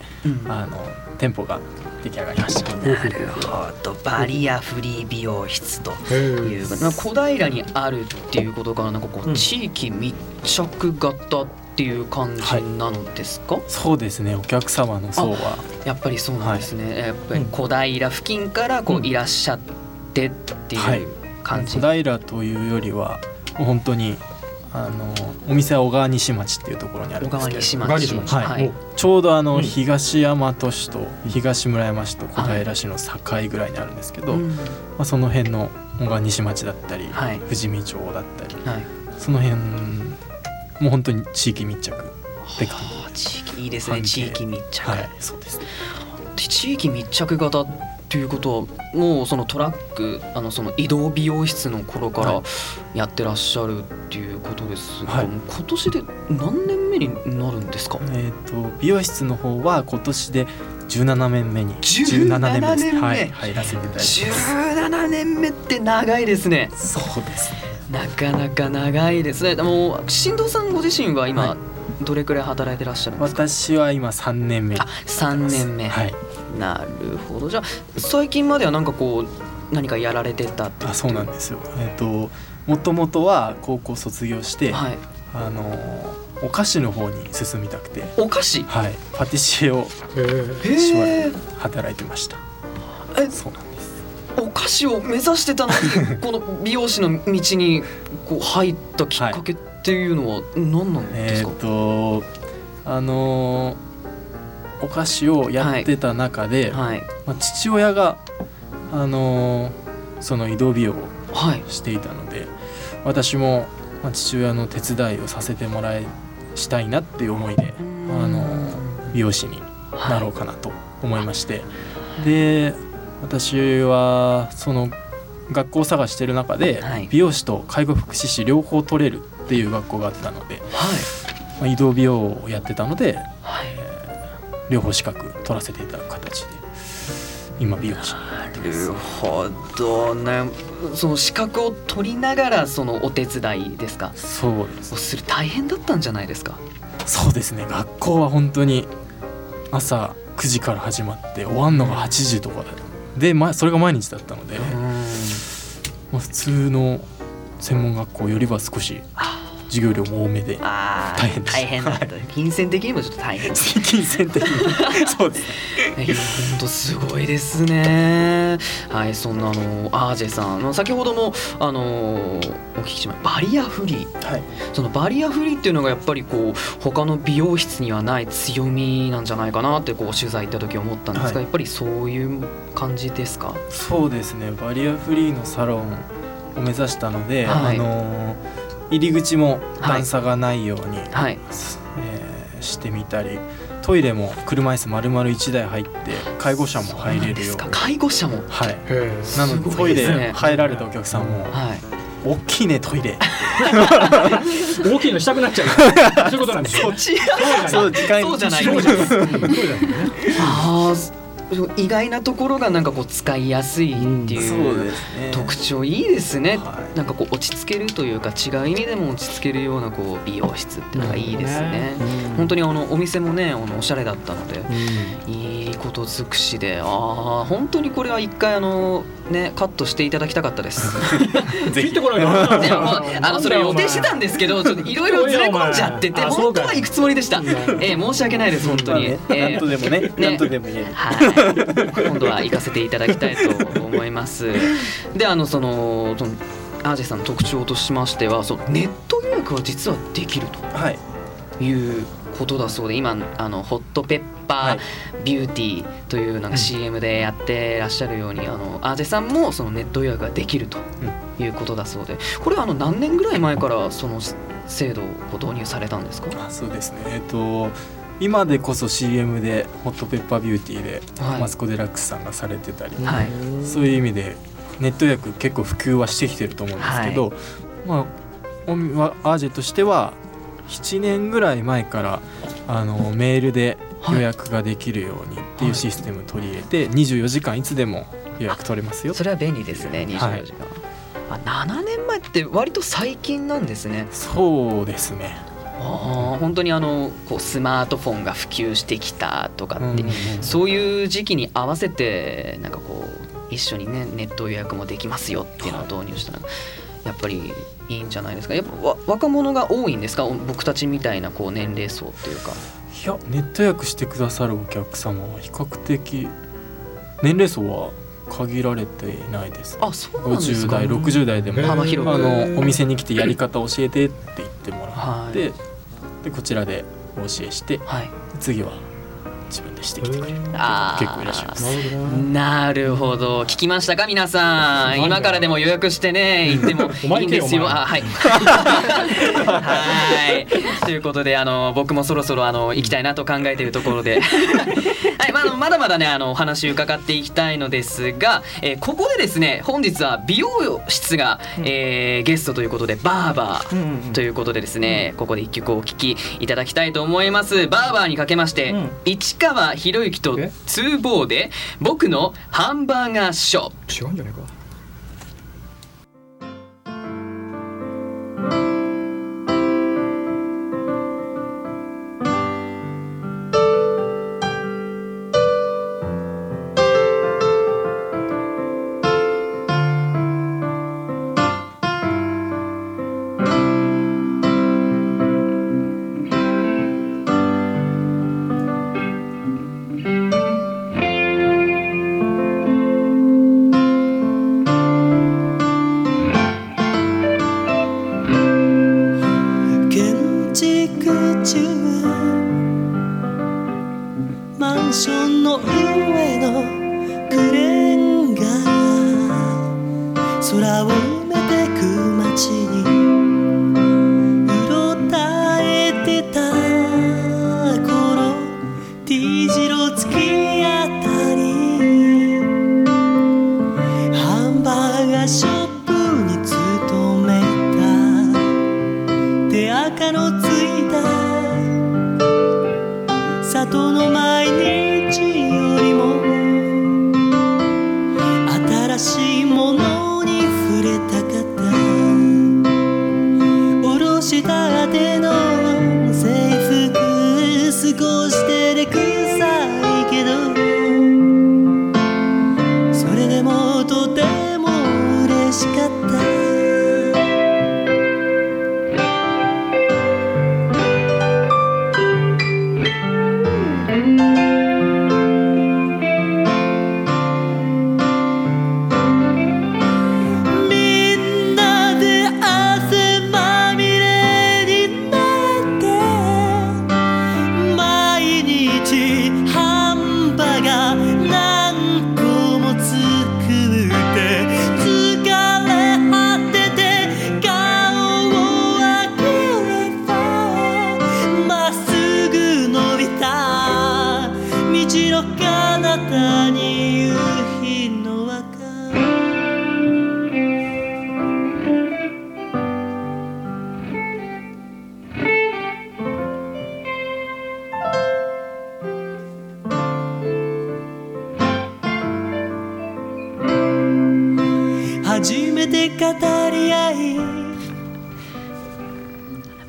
店舗が出来上がりました。なるほど、バリアフリー美容室という、小平にあるっていうことからなんかこう地域密着型っていう感じなのですか。はい、そうですね、お客様の層はやっぱりそうなんですね。はい、やっぱり小平付近からこういらっしゃってっていう感じ。はい、小平というよりは本当にお店は小川西町っていうところにあるんですけど、小川西町、はい、ちょうど東大和市と東村山市と小平市の境ぐらいにあるんですけど、その辺の小川西町だったり、富士見町だったり、その辺もう本当に地域密着って感じ。いいですね、地域密着。はい、そうです。地域密着型っていうことはもうそのトラックその移動美容室の頃からやってらっしゃるっていうことですが、はい、今年で何年目になるんですか？美容室の方は今年で17年目に17年目です。はい、入らせていただいてます。17年目って長いですね。そうですね、なかなか長いですね。でも進藤さんご自身は今、はい、どれくらい働いてらっしゃるんですか？私は今3年目。あ、3年目。はい、なるほど。じゃあ最近まではなんかこう何かやられてたっていう。あ、そうなんですよ。もともとは高校卒業して、はい、お菓子の方に進みたくて。お菓子？はい、パティシエをしばらく働いてました。そうなんです。お菓子を目指してたのにこの美容師の道にこう入ったきっかけっていうのは何なんですか？はい、お菓子をやってた中で、はいはい、まあ、父親がその移動美容をしていたので、はい、私もまあ父親の手伝いをさせてもらいしたいなっていう思いで美容師になろうかなと思いまして、はい、で私はその学校を探してる中で、はい、美容師と介護福祉士両方取れるっていう学校があったので、はい、まあ、移動美容をやってたので、はい、両方資格取らせていただく形で今美容師になってます。なるほどね。その資格を取りながらそのお手伝いですか？そうです。する大変だったんじゃないですか？そうですね。学校は本当に朝9時から始まって終わんのが8時とかで、それが毎日だったので、まあ、普通の専門学校よりは少し授業料も多めで大変でした。大変だった。金銭的にもちょっと大変です。金銭的にそうですね。本当すごいですね。はい、そんなアージェさん、先ほどもお聞きしましたバリアフリー、はい。そのバリアフリーっていうのがやっぱりこう他の美容室にはない強みなんじゃないかなってこう取材行った時思ったんですが、はい、やっぱりそういう感じですか？そうですね。バリアフリーのサロンを目指したので、はい、入り口も段差がないように、はい、してみたり、トイレも車椅子丸々1台入って介護者も入れるように。介護者も、はい、なのでトイレ入られたお客さんも、はい、大きいねトイレ大きいのしたくなっちゃうそういうことなんですよ。そうじゃない意外なところがなんかこう使いやすいっていう特徴、いいですね。なんかこう落ち着けるというか違う意味でも落ち着けるようなこう美容室ってのがいいですね。本当にお店もねおしゃれだったのでいいこと尽くしで、本当にこれは一回ねカットしていただきたかったですぜひこれそれ予定してたんですけどいろいろずれ込んじゃってて本当は行くつもりでした申し訳ないです本当になんとでもねなんとでも言える今度は行かせていただきたいと思いますでそのアージェさんの特徴としましては、そのネット予約は実はできるということだそうで、今ホットペッパービューティーというなんか CM でやってらっしゃるように、アージェさんもそのネット予約ができるということだそうで、これは何年ぐらい前からその制度を導入されたんですか？そうですね。今でこそ CM でホットペッパービューティーでマツコ・デラックスさんがされてたり、はい、そういう意味でネット予約結構普及はしてきてると思うんですけど、はい、まあ、アージェとしては7年ぐらい前からメールで予約ができるようにっていうシステムを取り入れて、24時間いつでも予約取れますよ。それは便利ですね。24時間、はい、7年前って割と最近なんですね。そうですね。本当にこうスマートフォンが普及してきたとかって、そういう時期に合わせてなんかこう一緒にねネット予約もできますよっていうのを導入したらやっぱりいいんじゃないですか。やっぱ若者が多いんですか？僕たちみたいなこう年齢層っていうか。いや、ネット予約してくださるお客様は比較的年齢層は限られていないです。あ、そうなんですか。50代60代でも幅広くお店に来てやり方教えてって言ってもらって、はい、でこちらでお教えして、はい、次は自分でしてきてくれる結構いらっしゃいます。なるほど、聞きましたか皆さん。今からでも予約してね、行ってもいいんですよ。はいはい、ということで僕もそろそろ行きたいなと考えているところではい、まだまだねお話伺っていきたいのですが、ここでですね本日は美容室が、ゲストということでバーバーということでですね、ここで一曲お聴きいただきたいと思います。バーバーにかけまして、市川博之と2ボーで僕のハンバーガーショー。違うんじゃないか。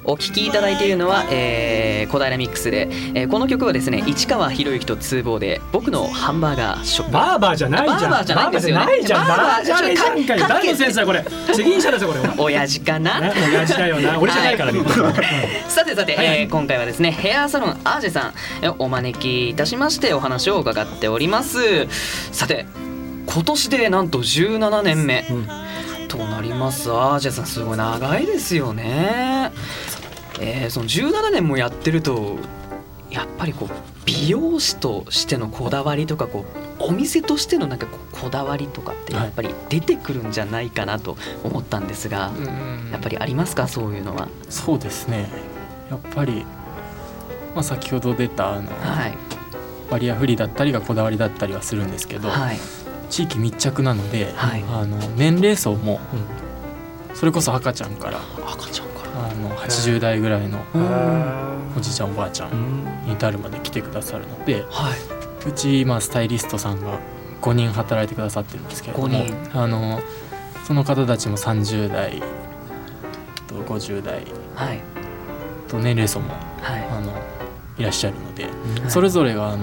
お聴きいただいているのは、小平ミックスで、この曲はですね市川博之と通報で僕のハンバーガーショップ。バーバーじゃないじゃん。バーバーじゃないんですよね。バーバーじゃないじゃん。バーバーじゃないじゃん。誰の先生これ責任者ですよこれは。親父かな、ね、親父だよな。俺じゃないからねさて、はいはい、今回はですねヘアサロンアージェさんお招きいたしましてお話を伺っております。さて今年でなんと17年目、となります。アージェさんすごい長いですよね。その17年もやってるとやっぱりこう美容師としてのこだわりとかこうお店としてのなんか こだわりとかってやっぱり出てくるんじゃないかなと思ったんですが、やっぱりありますかそういうのは。そうですね、やっぱり、先ほど出たはい、バリアフリーだったりがこだわりだったりはするんですけど、はい、地域密着なので、はい、年齢層も、それこそ赤ちゃんから80代ぐらいのおじいちゃんおばあちゃんに至るまで来てくださるので、うち今スタイリストさんが5人働いてくださってるんですけれども、その方たちも30代と50代と年齢層もいらっしゃるので、それぞれが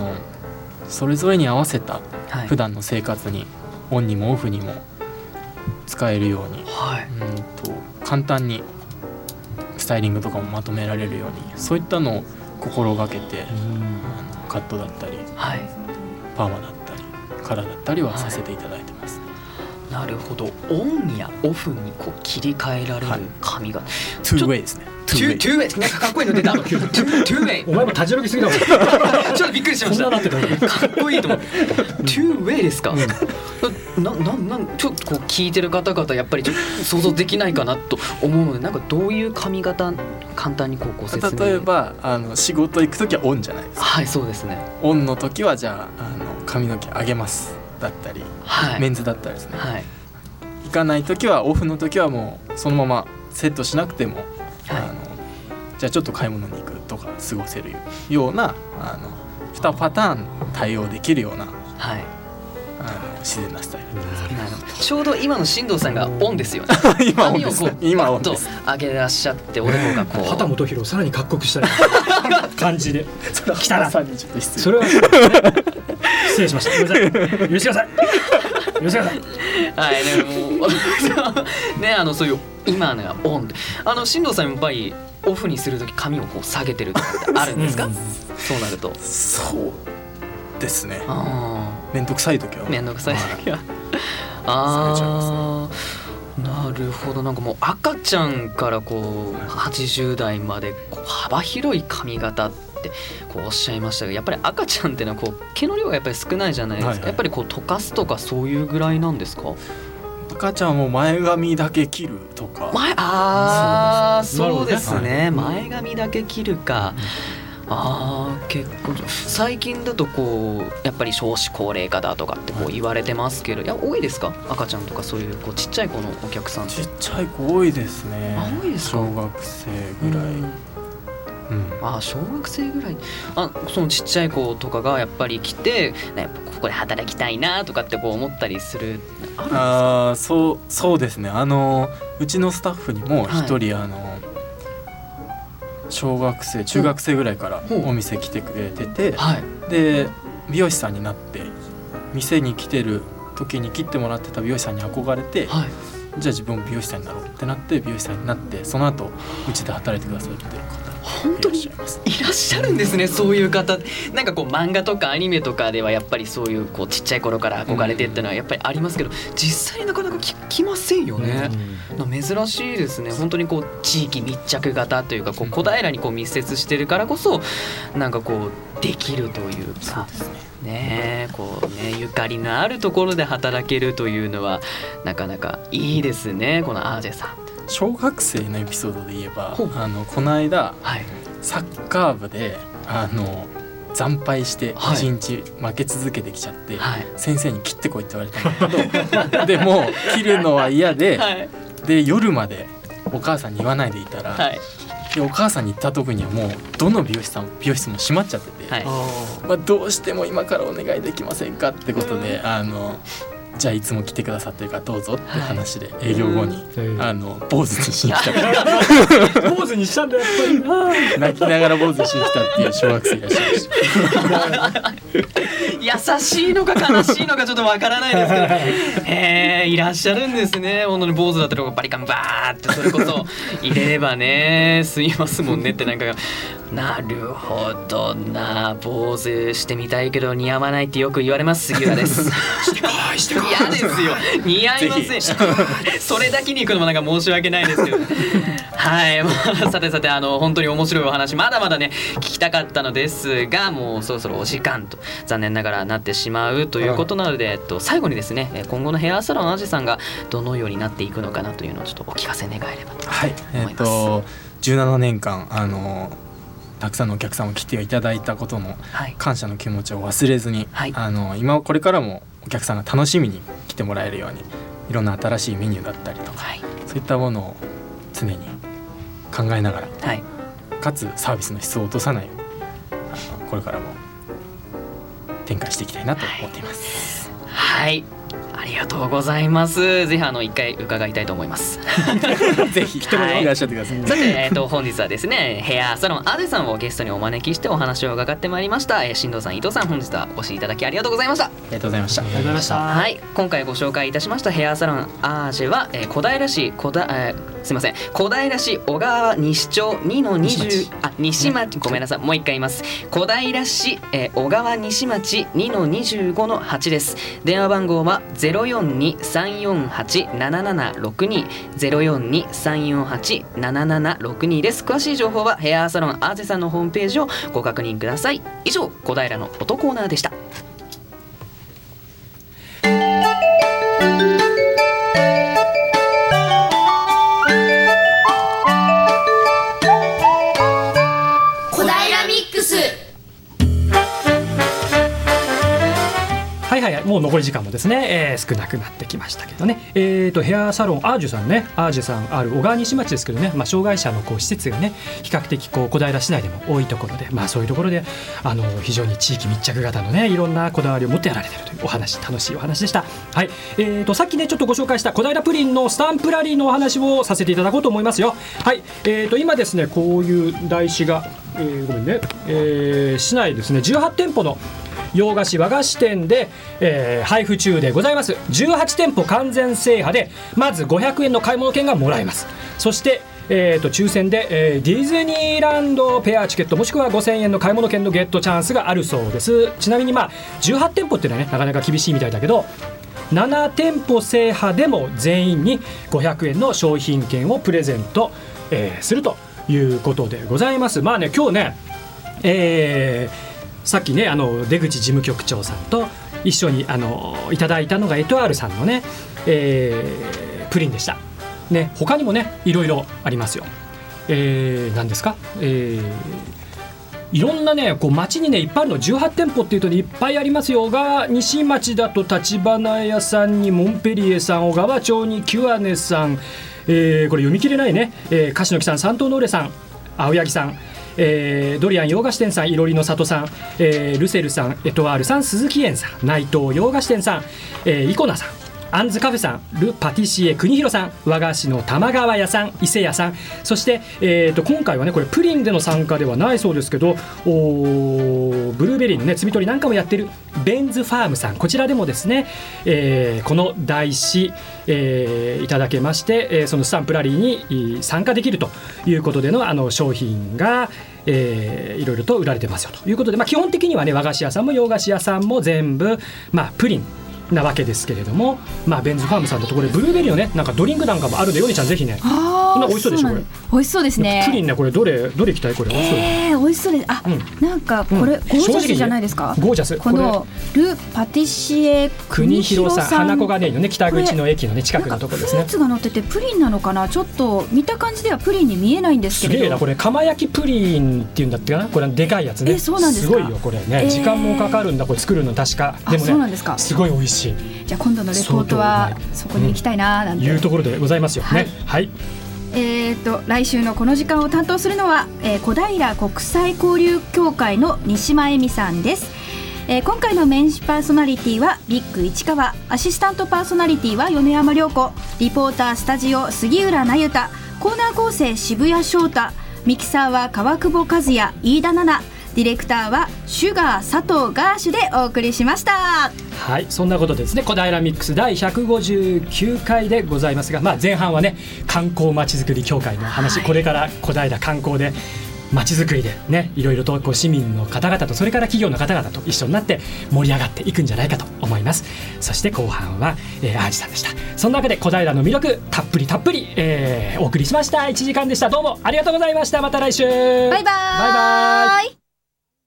それぞれに合わせた普段の生活にオンにもオフにも使えるように、簡単にスタイリングとかもまとめられるように、そういったのを心がけて、カットだったり、パーマだったりカラーだったりはさせていただいてます。なるほど、オンやオフにこう切り替えられる紙が、はい、2 way ですね。2way なんかかっこいいの出たの。2way お前も立ち寄りすぎだもん。ちょっとびっくりしました。かっこいいと思って。2way ですか、うん、なんちょっとこう聞いてる方々やっぱり想像できないかなと思うので、なんかどういう髪型簡単にこうご説明。例えば仕事行くときはオンじゃないですか。はいそうですね。オンのときはじゃあ髪の毛上げますだったり、はい、メンズだったりですね、はい、行かないときはオフのときはもうそのままセットしなくても、はい、じゃあちょっと買い物に行くとか過ごせるような2パターン対応できるような、はい、自然なスタイルです。ちょうど今の進藤さんがオンですよね。今オンですね。今オンです。上げらっしゃって俺の方がこう畑本博をさらにかっこよくしたい感じで来たらさんにちょっと失礼。それは失礼しました。ごめんなさい。許してください。許してください。はいね、そういう今のがオンで、進藤さんやっぱりオフにするとき髪をこう下げてるってあるんですか？そうなると。そうですね。めんどくさいときは。めんどくさいときは。ああ、なるほど。なんかもう赤ちゃんからこう80代までこう幅広い髪型ってこうおっしゃいましたが、やっぱり赤ちゃんってのはこう毛の量がやっぱり少ないじゃないですか、はいはい、やっぱりこう溶かすとかそういうぐらいなんですか？赤ちゃんも前髪だけ切るとか。ああ、そうですね、前髪だけ切るか、うん、ああ、結構最近だとこうやっぱり少子高齢化だとかってこう言われてますけど、いや多いですか？赤ちゃんとかそういうこうちっちゃい子のお客さん。ちっちゃい子多いですね。あ、多いですか？小学生ぐらい。うん、あ、小学生ぐらい。あ、そのちっちゃい子とかがやっぱり来て、ね、やっぱここで働きたいなとかってこう思ったりする。あるんですか？あ、そうですね。うちのスタッフにも一人、はい、小学生中学生ぐらいからお店来てくれてて、はい、で美容師さんになって店に来てる時に切ってもらってた美容師さんに憧れて、はい、じゃあ自分も美容師さんになろうってなって美容師さんになって、その後うちで働いてくださってる方本当にいらっしゃるんですね。そういう方なんかこう漫画とかアニメとかではやっぱりそういうこうちっちゃい頃から憧れてってのはやっぱりありますけど、実際なかなか聞きませんよね、うん、珍しいですね。本当にこう地域密着型というかこう小平にこう密接してるからこそなんかこうできるというか、そうですね。ねえ、こうね、ゆかりのあるところで働けるというのはなかなかいいですね。このアージェさん、小学生のエピソードで言えばこの間、はい、サッカー部で惨敗して1日負け続けてきちゃって、はい、先生に切ってこいって言われたんだけどでも切るのは嫌で、はい、で夜までお母さんに言わないでいたら、はい、でお母さんに言った時にはもうどの美容室も閉まっちゃってて、はい、まあ、どうしても今からお願いできませんかってことで、じゃあいつも来てくださってるからどうぞって話で営業後に、はい、坊主にしに来た。坊主にしたんだやっぱり。泣きながら坊主にしてきたっていう小学生がいらっしゃいました。優しいのか悲しいのかちょっとわからないですけど、いらっしゃるんですね。本当に坊主だったらバリカンバーってそれこそ入れればね吸いますもんねってなんか。なるほどな。坊主してみたいけど似合わないってよく言われます。杉浦です。嫌ですよ。似合いません。それだけに行くのもなんか申し訳ないですよ。はい、まあ、さてさて本当に面白いお話まだまだね聞きたかったのですが、もうそろそろお時間と残念ながらなってしまうということなので、最後にですね、今後のヘアサロンアージェさんがどのようになっていくのかなというのをちょっとお聞かせ願えればと思います。はい、17年間たくさんのお客さんを来ていただいたことの感謝の気持ちを忘れずに、はい、今これからもお客さんが楽しみに来てもらえるようにいろんな新しいメニューだったりとか、はい、そういったものを常に考えながら、はい、かつサービスの質を落とさないようにこれからも展開していきたいなと思っています。はい、はい、ありがとうございます。ぜひ一回伺いたいと思いますぜひ来てもいらっしゃってください、はい、さて、本日はですねヘアサロンアージェさんをゲストにお招きしてお話を伺ってまいりました、進藤さん伊藤さん本日はお越しいただきありがとうございました。ありがとうございました。ありがとうございました。はい、今回ご紹介いたしましたヘアサロンアージェは、小平市小川西町小平市小川西町2-25-8です。電話番号は0 0423487762 0423487762 です。詳しい情報はヘアサロンアーゼさんのホームページをご確認ください。以上、小平の音コーナーでした。もう残り時間もですね、少なくなってきましたけどね、ヘアサロンアージュさんね、アージュさんある小川西町ですけどね、まあ、障害者のこう施設がね比較的こう小平市内でも多いところで、まあ、そういうところで非常に地域密着型のねいろんなこだわりを持ってやられているというお話、楽しいお話でした。はい、さっきねちょっとご紹介した小平プリンのスタンプラリーのお話をさせていただこうと思いますよ。はい、今ですねこういう台紙が、ごめんね、市内ですね18店舗の洋菓子和菓子店で、配布中でございます。18店舗完全制覇でまず500円の買い物券がもらえます。そして、抽選で、ディズニーランドペアチケットもしくは5000円の買い物券のゲットチャンスがあるそうです。ちなみに、まあ、18店舗っていうのはねなかなか厳しいみたいだけど7店舗制覇でも全員に500円の商品券をプレゼント、するということでございます。まあね今日ね、さっきね出口事務局長さんと一緒にいただいたのがエトワールさんのね、プリンでした、ね、他にもねいろいろありますよ。何ですか、いろんなねこう町にねいっぱいあるの18店舗っていうといっぱいありますよが西町だと立花屋さんにモンペリエさん小川町にキュアネさん、これ読み切れないね、樫野木さん三島のうれさん青柳さんドリアン洋菓子店さんいろりの里さん、ルセルさんエトワールさん鈴木園さん内藤洋菓子店さん、イコナさんアンズカフェさんルパティシエ国広さん和菓子の玉川屋さん伊勢屋さんそして、今回はねこれプリンでの参加ではないそうですけどブルーベリーのね摘み取りなんかもやってるベンズファームさんこちらでもですね、この台紙、いただけまして、そのスタンプラリーに参加できるということでの商品がいろいろと売られてますよということで、まあ、基本的にはね和菓子屋さんも洋菓子屋さんも全部、まあ、プリンなわけですけれども、まあ、ベンズファームさんのところでブルーベリーのねなんかドリンクなんかもあるんでよりちゃんぜひねこんな美味しそうでしょこれ美味しそうですねプリンねこれどれ行きたいこれ美味しそう美味しそうですあ、うん、なんかこれ、うん、ゴージャスじゃないですか、ね、ゴージャスこのルパティシエ国広さん花子がねのね北口の駅のね近くのところですねフルーツが乗っててプリンなのかなちょっと見た感じではプリンに見えないんですけどすげえなこれ釜焼きプリンっていうんだってかなこれでかいやつねそうなんですかすごいよこれね、時間もかかるんだこれ作るの確かでもねそうなんですかすごい美味しいじゃあ今度のレポートはそこに行きたいななんて、いうところでございますよね、はい、来週のこの時間を担当するのは、小平国際交流協会の西間恵美さんです。今回のメインパーソナリティはビッグ市川アシスタントパーソナリティは米山涼子リポータースタジオ杉浦那由他コーナー構成渋谷翔太ミキサーは川久保和也飯田奈々ディレクターはシュガー佐藤ガーシュでお送りしました。はい、そんなことですね。小平ミックス第159回でございますが、まあ、前半はね観光まちづくり協会の話、はい、これから小平観光でまちづくりでねいろいろとこう市民の方々とそれから企業の方々と一緒になって盛り上がっていくんじゃないかと思います。そして後半は、アージさんでした。そんなわけで小平の魅力たっぷりたっぷり、お送りしました。1時間でした。どうもありがとうございました。また来週バイバイ。